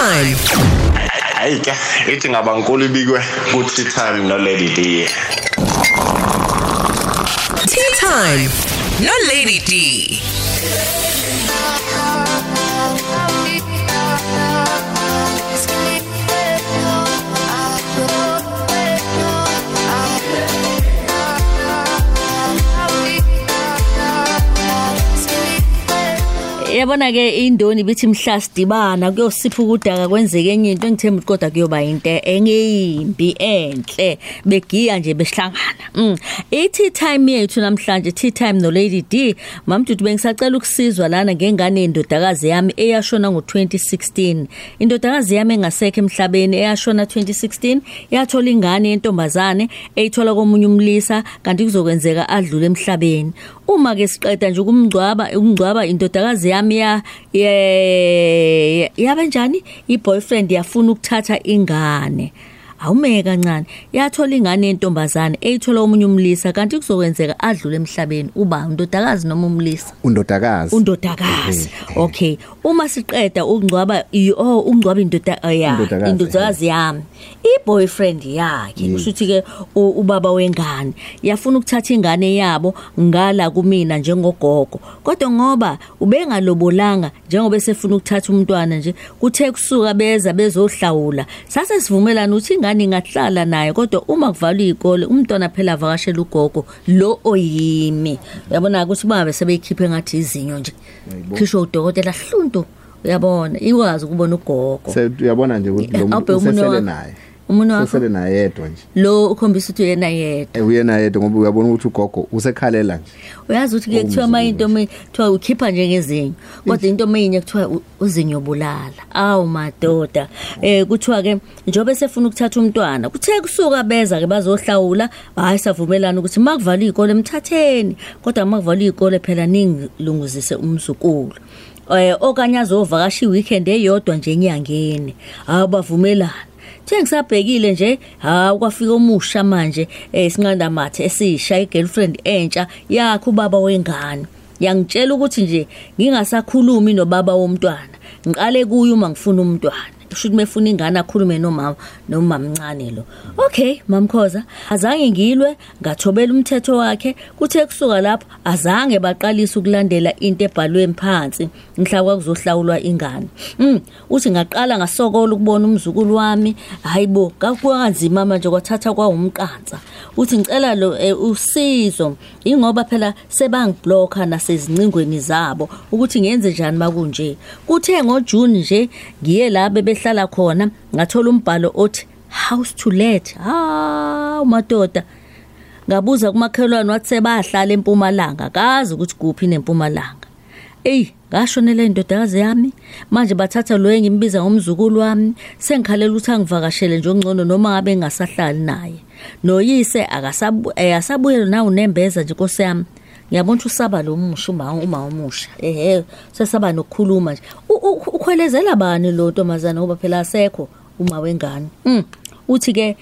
time. It's ngabankulu bigwe ku Tea Time no Lady D. Tea Time no Lady D. Yabona ke indoni bithi mhla sidibana kuyosipha ukudaka kwenzeke enye into engithemba kodwa kuyoba into engeyimbi enhle begiya nje behlangana. Ithi time yethu namhlanje Tea Time no Lady D. Mamdudu bengisacela ukusizwa lana ngengane endodakazi yami eyashona ngo-2016. Indodakazi yami engasekho emhlabeni eyashona 2016 yathola ingane yentombazane eyithola komunye umlisa kanti kuzokwenzeka adlule emhlabeni. Uma ke siqeda nje ukumngcwaba indodakazi yami yabanjani i-boyfriend yafuna ukuthatha ingane. Awume kancane yathola ingane yentombazane eyithola omunye umlisa kanti kuzokwenzeka adlule emhlabeni. Uba undodakazi noma umlisa? Undodakazi. Okay, uma siqeda ukungcwaba ukungcwaba indodakazi yami, i-boyfriend yakhe kushuthi ke ubaba wengane yafuna ukuthatha ingane yabo ngala kumina njengogogo, kodwa ngoba ubengalobolanga njengoba esefuna ukuthatha umntwana nje kuthe kusuka beza bezohlawula. Sase sivumelana uthi ingane ingahlala naye, kodwa uma kuvalwa izikole umntwana phela avakashela ugogo lo oyimi. Uyabona ukuthi babe sebeyikhiphe ngathi izinyo nje khisho udokotela hluntu, uyabona ikwazi ukubona ugogo. Uyabona nje ukuthi lo umsesele naye umunwa yedwa nje lo ukhombisa ukuthi uyena yedwa ngoba uyabona ukuthi ugogo usekhalela nje. Uyazi ukuthi ke kuthiwa into kuthiwa ukhipha nje ngezinyo, kodwa into mayinye kuthiwa uzinyobulala. Awu madoda, kuthiwa ke njobe sefuna ukuthatha umntwana kuthe kusuka beza ke bazohlawula, hayi savumelana ukuthi makuvala izikole emthatheni, kodwa makuvala izikole phela ningilunguzise umzukulu. Okanye azovakashi weekend eyodwa nje enyangeni abavumelana. Ngisabhekile nje kwafika omusha manje sinqanda mathe esisha i-girlfriend entsha yakhe ubaba wengane. Yangitshela ukuthi nje ngingasakhulumi nobaba womntwana, ngiqale kuyo uma ngifuna umntwana. Kushuthi mefuna ingane akhulume nomama mncane lo. Okay, Mam Khoza azange ngilwe ngathobela umthetho wakhe. Kuthe kusuka lapho azange baqalise ukulandela into ebhalwe phansi mhla kwakuzohlawulwa ingane. Uthi ngaqala ngasokola ukubona umzukulu wami, hayibo kakukanzima manje kwathatha kwawumqansa. Uthi ngicela lo usizo ingoba phela sebangiblocka nasezincingweni zabo ukuthi ngenze njani makunje. Kuthe ngoJune nje ngiye la behlala khona ngathola umbhalo othi house to let. Madoda, ngabuza kumakhelwane wathe bahlala eMpumalanga, akazi ukuthi kuphi neMpumalanga. Ngashonela indodakazi yami manje bathatha lo engimbiza ngomzukulu wami. Sengikhalela ukuthi angivakashele nje ongcono noma ngabe ngasahlali naye. Noyise akasabuyela nawo nembeza nje Nkosi yami. Ngiyabona ukuthi usaba lo musha uma umusha. Sesaba nokukhuluma nje. Ukhwelezela bani lo ntombazana ngoba phela asekho uma wengane. Uthi ke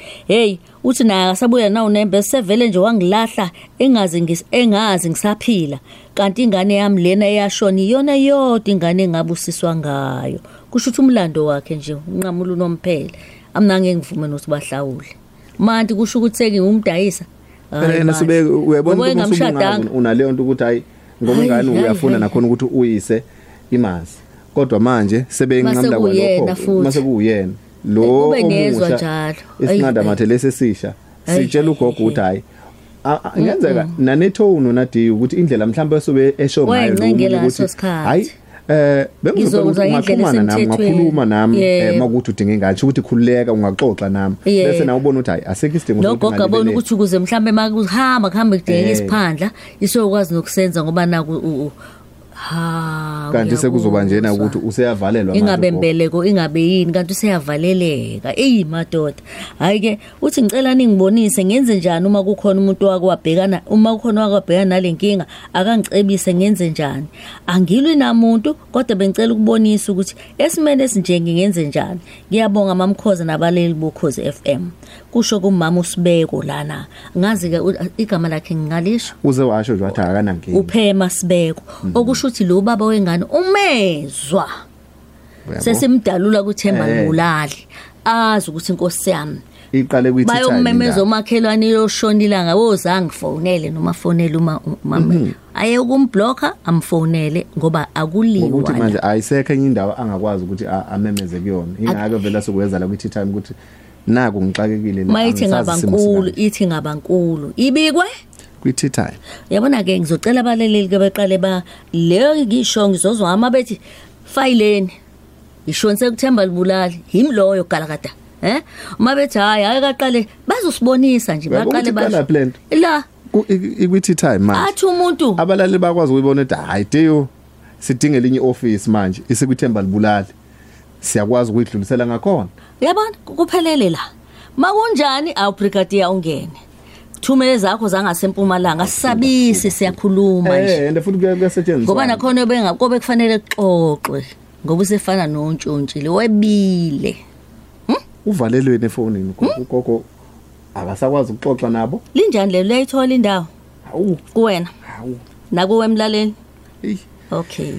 uthi naye asabuya nawo nembe sevele nje wangilahla engazi ngisaphila. Kanti ingane yami lena eyashona iyona yodwa ingane engabusiswa ngayo. Kusho ukuthi umlando wakhe nje unqamula unomphele. Amna ngeke ngivume nokuthi bahlawule. Manje kusho ukuthi sengingumdayisa. Phela sibe uyabona ukuthi unaleyo nto ukuthi hayi ngoba ingane uyafuna nakhona ukuthi uyise imazi. Kodwa manje sebenginqamla kwalokho mase kuyena lo ubengezwa njalo isinqanda mathe lesesisha sitshela ugogo ukuthi hayi ngenzeka nanethono nadiyi ukuthi indlela mhlawumbe sobe esho ngayo ukuthi hayi bengizokuxhumana nami ngakhuluma nami makuthi udinga ingane ukuthi khululeka ungaxoxa nami bese nawe ubona ukuthi hayi aseke isidingo lokho ngale. Ngabona ukuthi ukuze mhlawumbe makuhamba kudinga isiphandla isokwazi nokusenza ngoba naku kanti sekuzoba njena ukuthi useyavalelwa manje ingabembeleko ingabe yini kanti useyavaleleka. Madoda, hayi ke uthi ngicela ningibonise ngenze njani uma kukhona umuntu wakwabhekana nalenkinga akangicebise ngenze njani. Angilwi namuntu kodwa bengicela ukubonisa ukuthi esimene esinjenge ngenze njani. Ngiyabonga Mam Khoza nabaleli boKhozi FM. Kusho kumama uSibeko lana ngazi ke igama lakhe ngingalisho uze washo nje wathi akanankinga uPhema Sibeko okusho uthi lo baba wengane umezwa sesimdalula ukuthi emangulali azi ukuthi inkosi yami iqale kwithi time bayomemezo makhelwane yoshonila ngawozange ngifonele noma fonele uma mama aye ukumblocka amfonele ngoba akuliwa ukuthi manje ayisekho enye indawo angakwazi ukuthi amemeze kuyona ingakho vela sokuyenza la kwithi time ukuthi naku ngixakekile la mayithi ngabankulu ithi ngabankulu ibikwe kwithi time yabona ke ngizocela abaleleli ke beqale ba leyo ngisho ngizozwa ama bethi fayileni ishonse kuthemba libulali himi loyo galakada mabethi hayi akaqale bazosibonisa nje baqale bathi la ikwithi time manje athi umuntu abalali bakwazi ukubona ukuthi hayi deyo sidinge linye office manje isekuthemba libulali siyakwazi ukudlulisela ngakhona yabona kuphelele la makunjani awubrigadier ungene thumele zakho zangasempumalanga sisabisi siyakhuluma nje and futhi kuyasetshenziswa ngoba nakhona bengakobe kufanele xoxe ngoba usefana nontshontshile webile uvalelweni efonini gogo akasakwazi ukuxoxa nabo linjani le leyithola indawo kuwena nakuwe emlaleni okay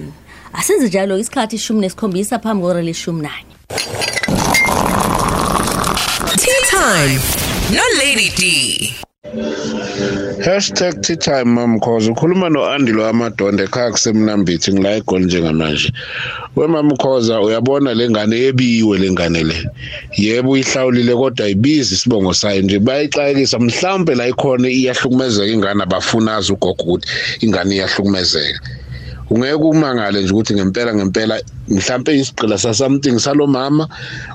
asenze njalo isikhathi 17 phambi kwehora le-19 Tea Time no Lady D hashtag Tea Time Mam Khoza ukhuluma no-Andilo Amadonda ekhaya kusemnambithi ngila egoli njengamanje weMam Khoza uyabona le ngane yebiwe le ngane le yebo uyihlawulile kodwa ayibizi isibongo sayo nje bayixakisa mhlawumbe la ikhona iyahlukumezeka ingane abafunazi ugogo ukuthi ingane iyahlukumezeka ungeke kumangale nje ukuthi ngempela mhlawumbe isiqila sa something salomama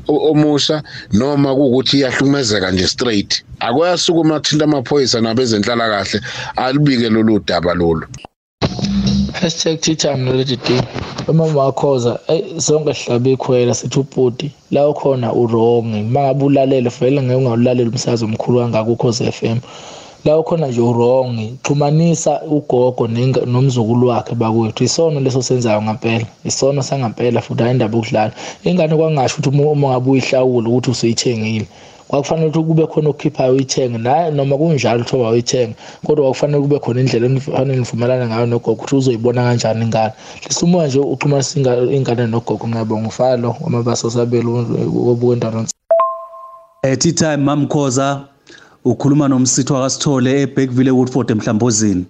omusha noma kuukuthi iyahlukumezeka nje straight akwayasukuma thinta amaphoyisa nabezenhlala kahle alibike lolu daba lolu #Tea Time no Lady D uMam Khoza zonke sihlabe ikhwela sithi ubhudi la ukhona urongi mangabulalele vele ngeke ungawulaleli umsakazo omkhulu kangaka uKhozi FM la ukhona nje urongi xumanisa ugogo nomzukulu wakhe bakwethu isono leso senzayo ngempela isono sangempela futhi ayindaba ukudlala ingane kwangasho ukuthi uma ngabe uyihlawula ukuthi useyithengile kwakufanele ukuthi kube khona okhiphayo uyithenge naye noma kunjalo thoba uyithenge kodwa kwakufanele kube khona indlela enifanele nivumelana ngayo nogogo ukuthi uzoyibona kanjani ingane lisuma nje uxhumanisa ingane nogogo ngiyabonga ufalo amabaso sabelo obukwendana Tea Time Mam Khoza ukhuluma nomsithwa kaSithole eBackville eWoodford eMhlambozini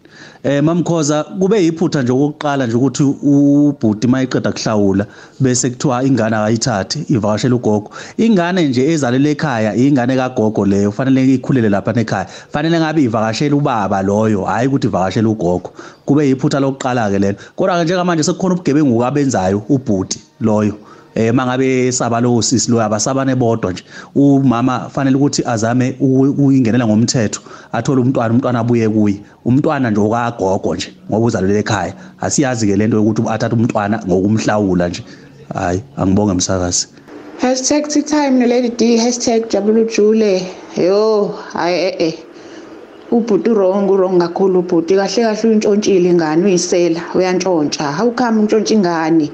Mam Khoza kube iphutha nje okokuqala nje ukuthi ubhuti mayiqeda kuhlawula bese kuthiwa ingane akayithathi ivakashela ugogo ingane nje ezalele ekhaya ingane kagogo leyo fanele ikhulele lapha nekhaya fanele ngabe ivakashela ubaba loyo hayi ukuthi ivakashela ugogo kube iphutha lokuqala ke lelo kodwa nje manje sekukhona ubugebengu kabenzayo ubhuti loyo mangabe esaba lo sisi lo abasabane bodwa nje umama fanele ukuthi azame uyingenela ngomthetho athola umntwana abuye kuye umntwana nje okagogo nje ngoba uzalela ekhaya asiyazi ke lento ukuthi athathe umntwana ngokumhlawula nje hayi angibonge umsakazi #Tea Time no Lady D #Jabulujule yo hayi ubhuti wrong kakhulu ubhuti kahle kahle untshontshile ingane uyisela uyantshontsha how come untshontshe ingane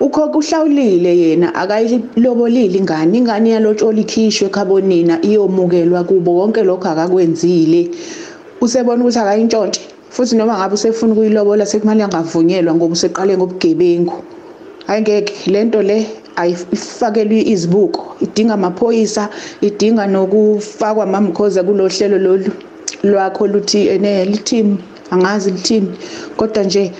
ukho kuhlawulile yena akayilobolile ingane yalotshola ikhishwe khabonina iyomukelwa kubo wonke lokho akakwenzile usebona ukuthi akayintshontshe futhi noma ngabe usefuna ukuyilobola sekumali angavunyelwa ngoba useqale ngobugebengu ayengeke lento le ayifakelwe izibuko idinga amaphoyisa idinga nokufakwa Mam Khoza kulohlelo lolu lwakho luthi lithini angazi lithini kodwa nje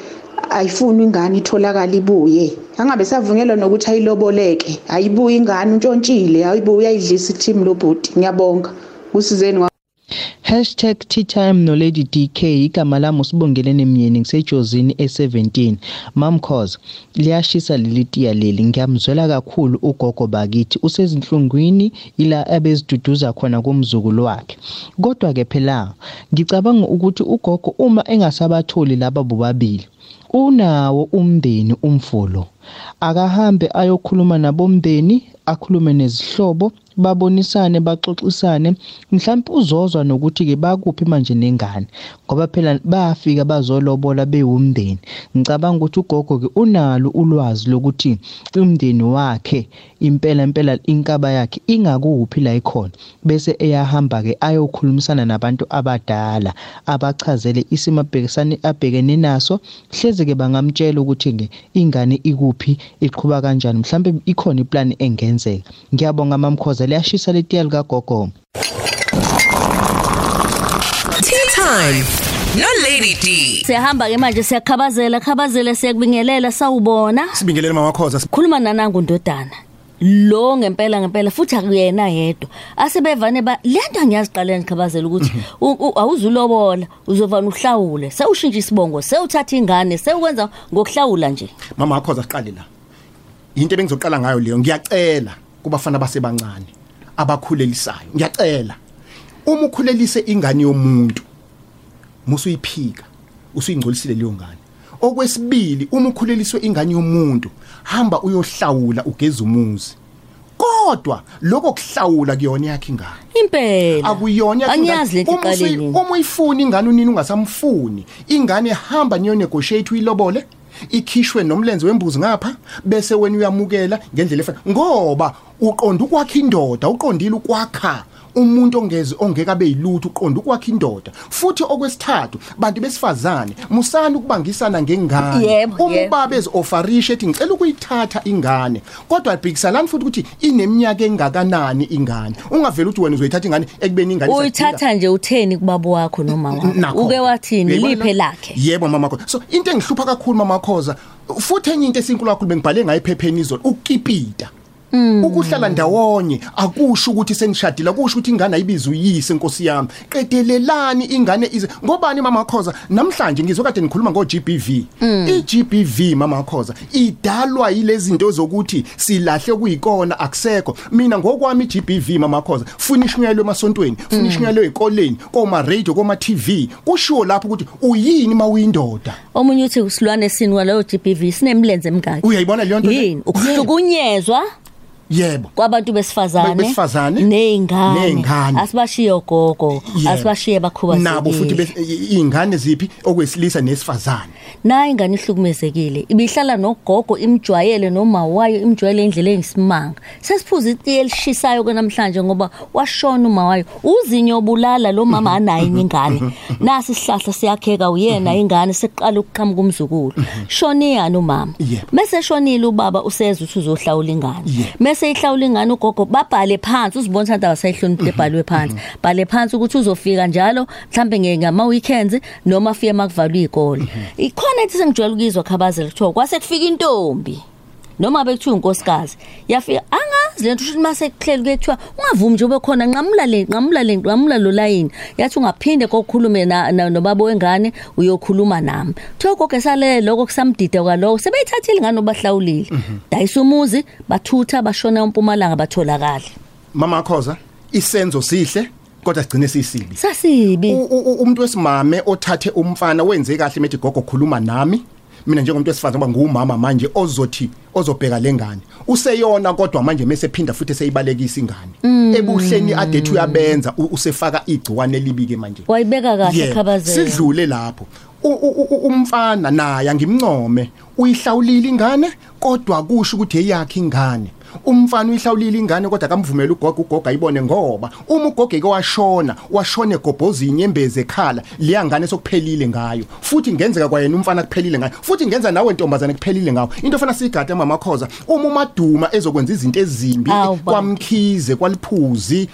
ayifuni ingane itholakala ibuye angabe savunyelwa nokuthi ayiloboleke ayibuye ingane untshontshile ayibuye ayidlisa ithimi lobhuti ngiyabonga usizeni #Tea Time no Lady DK igama lami usibongelene emnyeni ngisejozini e17 Mam Khoza liyashisa lelitiya leli ngiyamzwela kakhulu ugogo bakithi usezinhlungwini ila abeziduduza khona komzukulu wakhe kodwa ke phela ngicabanga ukuthi ugogo uma engasabatholi laba bobabili unawo umndeni umfolo akahambe ayokhuluma nabomndeni akhulume nezihlobo babonisane baxoxisane mhlawumbe uzozwa nokuthi ke bakuphi manje nengane ngoba phela bafika bazolobola bewumndeni ngicabanga ukuthi ugogo ke unalo ulwazi lokuthi umndeni wakhe impela inkaba yakhe ingakuphi la ikhona bese eyahamba ke ayokhulumisana nabantu abadala abachazele isimabhekisane abhekene naso hleze ke bangamtshela ukuthi ingane ikuphi kuphi iqhubeka kanjani mhlambe ikhona iplan engenzeka ngiyabonga Mam Khoza leyashisa letiyali kagogo Tea Time no Lady D sehamba ke manje siyakhabazela siyakubingelela sawubona sibingelele Mama Khoza sikhuluma nanangu ndodana lo ngempela futhi akuyena yedwa asebevane ba lento ngiyaziqala ngikhabazela ukuthi awuzulobola uzovana uhlawule sewushintsha isibongo sewuthatha ingane sewukwenza ngokuhlawula nje Mama Khoza siqale la into ebengizoqala ngayo leyo ngiyacela kubafana basebancane abakhulelisayo ngiyacela uma ukhulelise ingane yomuntu musu iphika usuyingcolisile leyo ngane okwesibili uma ukhuleliswe ingane yomuntu hamba uyohlawula ugeza umuzi kodwa lokho kuhlawula kuyona yakhe ingane impela akuyona angiyazi leqaleni uma uyifuna ingane unini ungasamfuni ingane hamba niyo negotiate uyilobole ikhishwe nomlenze wembuzi ngapha bese wena uyamukela ngendlela efana ngoba uqonda ukwakha indoda uqondile ukwakha umuntu ongeka beyiluthu uqonda ukwakha indoda futhi okwesithathu bantu besifazane musana ukubangisana ngengane umbaba eziofarisha ethi ngicela ukuyithatha ingane kodwa ibhikisalani futhi ukuthi ineminyaka engakanani ingane ungavela uthi wena uzoyithatha ingane ekubeni ingane uyithatha nje utheni kubaba wakho noma wakho uke wathini liphe lakhe yebo Mama Khoza so into engihlupha kakhulu Mama Khoza futhi enye into esinkulu kakhulu bengibhale ngayo ephepheni izolo ukukipita ukuhlala ndawonye akusho ukuthi senishadile akusho ukuthi ingane ayibiza uyise inkosi yami qedelelani ingane ize ngobani Mama Khoza namhlanje ngizokade ngikhuluma ngoGBV iGBV Mama Khoza idalwa yilezi zinto zokuthi silahle kuyikona akusekho mina ngokwami iGBV Mama Khoza funish unyalo emasontweni funish unyalo ezikoleni koma radio koma TV kusho lapho ukuthi uyini mawuyindoda omunye uthi usilwane sinwa lo GBV sinemlenze emgaki uyayibona leyo nto yini ukuhlukunyezwa yebo kwabantu besifazane neingane asibashiye ogogo asibashiye bakhubazi nabo futhi izingane ziphi okwesilisa nesifazane naye ingane ihlukumezekile ibihlala nogogo imjwayele noma wayo imjwayele indlela engisimanga sesiphuza itiye elishisayo namhlanje ngoba washona uma wayo uzinyo bulala lo mama anayi ingane nasi isihlahla siyakheka uyena ingane seqala ukuqhamuka umzukulu shoniyana umama mase shonile ubaba useze uthi uzohlawula ingane seyihlawula ingane ugogo babhale phansi uzibona santa basehloniphe ebhalwe phansi bhale phansi ukuthi uzofika njalo mhlambe ngama weekends noma afike makuvalwa izikole ikhona ethi sengijwayele ukuzwa khabazela kuthiwa kwase kufika intombi noma bekuthiwa unkosikazi yafika angazi lento ukuthi mase kuhleli kwethiwa ungavumi nje ube khona nqamula lo line yathi ungaphinde kokukhulume nobaba wengane uyokhuluma nami kuthiwa ugogo esale lokho kusamdida kwalowo sebeyithathile ingane obahlawulile dayisa umuzi bathutha bashona eMpumalanga batholakala Mama Khoza isenzo sihle kodwa sigcine sisibi umuntu wesimame othathe umfana wenze kahle methi gogo khuluma nami mina njengomuntu wesifazane ngoba ngumama manje ozothi ozobheka lengane useyona kodwa manje mase phinda futhi seyibalekisa ingane ebuhleni adethu uyabenza usefaka igciwane libike manje wayibeka kahle khabazela sidlule lapho umfana naye ngimncome uyihlawulile ingane kodwa kusho ukuthi eyakhe ingane umfana uyihlawulile ingane kodwa akamvumela ugogo ayibone ngoba uma ugogo eke washona egobhozini embeze ekhala leya ngane sokuphelile ngayo futhi ngenzeka kwayena umfana kuphelile ngayo futhi ngenza nawe ntombazane kuphelile ngawo into ofana sigade Mama Khoza uma umaduma ezokwenza izinto ezimbi kwamkhize kwaliphuzi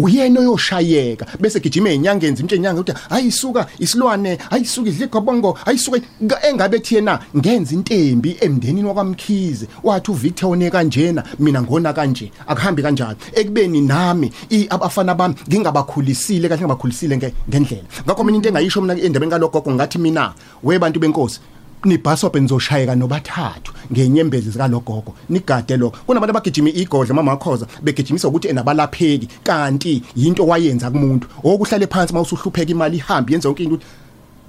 uyena yoshayeka bese gijima ezinyanga enzi mtshe ezinyanga ukuthi ayisuka isilwane ayisuka idle gobongo ayisuka engabe thina ngenza into embi emndenini wakwamkhize wathi uVictor one kanjena mina ngona kanje akuhambi kanjalo ekubeni nami abafana bami ngingabakhulisile kahle ngabakhulisile ngendlela ngakho mina into engayisho mina endabeni kalogogo ngathi mina webantu benkosi nibhaso benzoshayeka nobathathu ngenyembezi zika logogo nigade lokho kunabantu abagijima igodle Mama Khoza begijimisa ukuthi enabalapheki kanti into wayenza kumuntu okuhlale phansi mawusuhlupheka imali ihambi yenza yonke into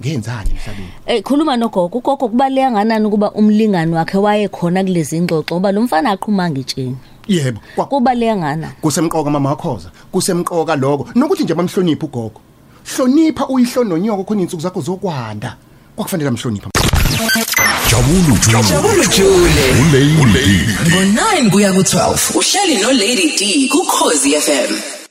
ngenzani mhlawumbe khuluma nogogo ugogo kubaleka nganani kuba umlingani wakhe wayekhona kulezi ingxoxo ngoba lomfana aqhuma ngitsheni yebo kubaleka nganani kusemqoka Mama Khoza kusemqoka lokho nokuthi nje bamhlonipha ugogo hlonipha uyihlononyoko khona insuku zakho zokwanda kwakufanele amhlonipha Jabulujule Uledi Ngo 9 kuya ku 12 uhleli no Lady D ku Khozi FM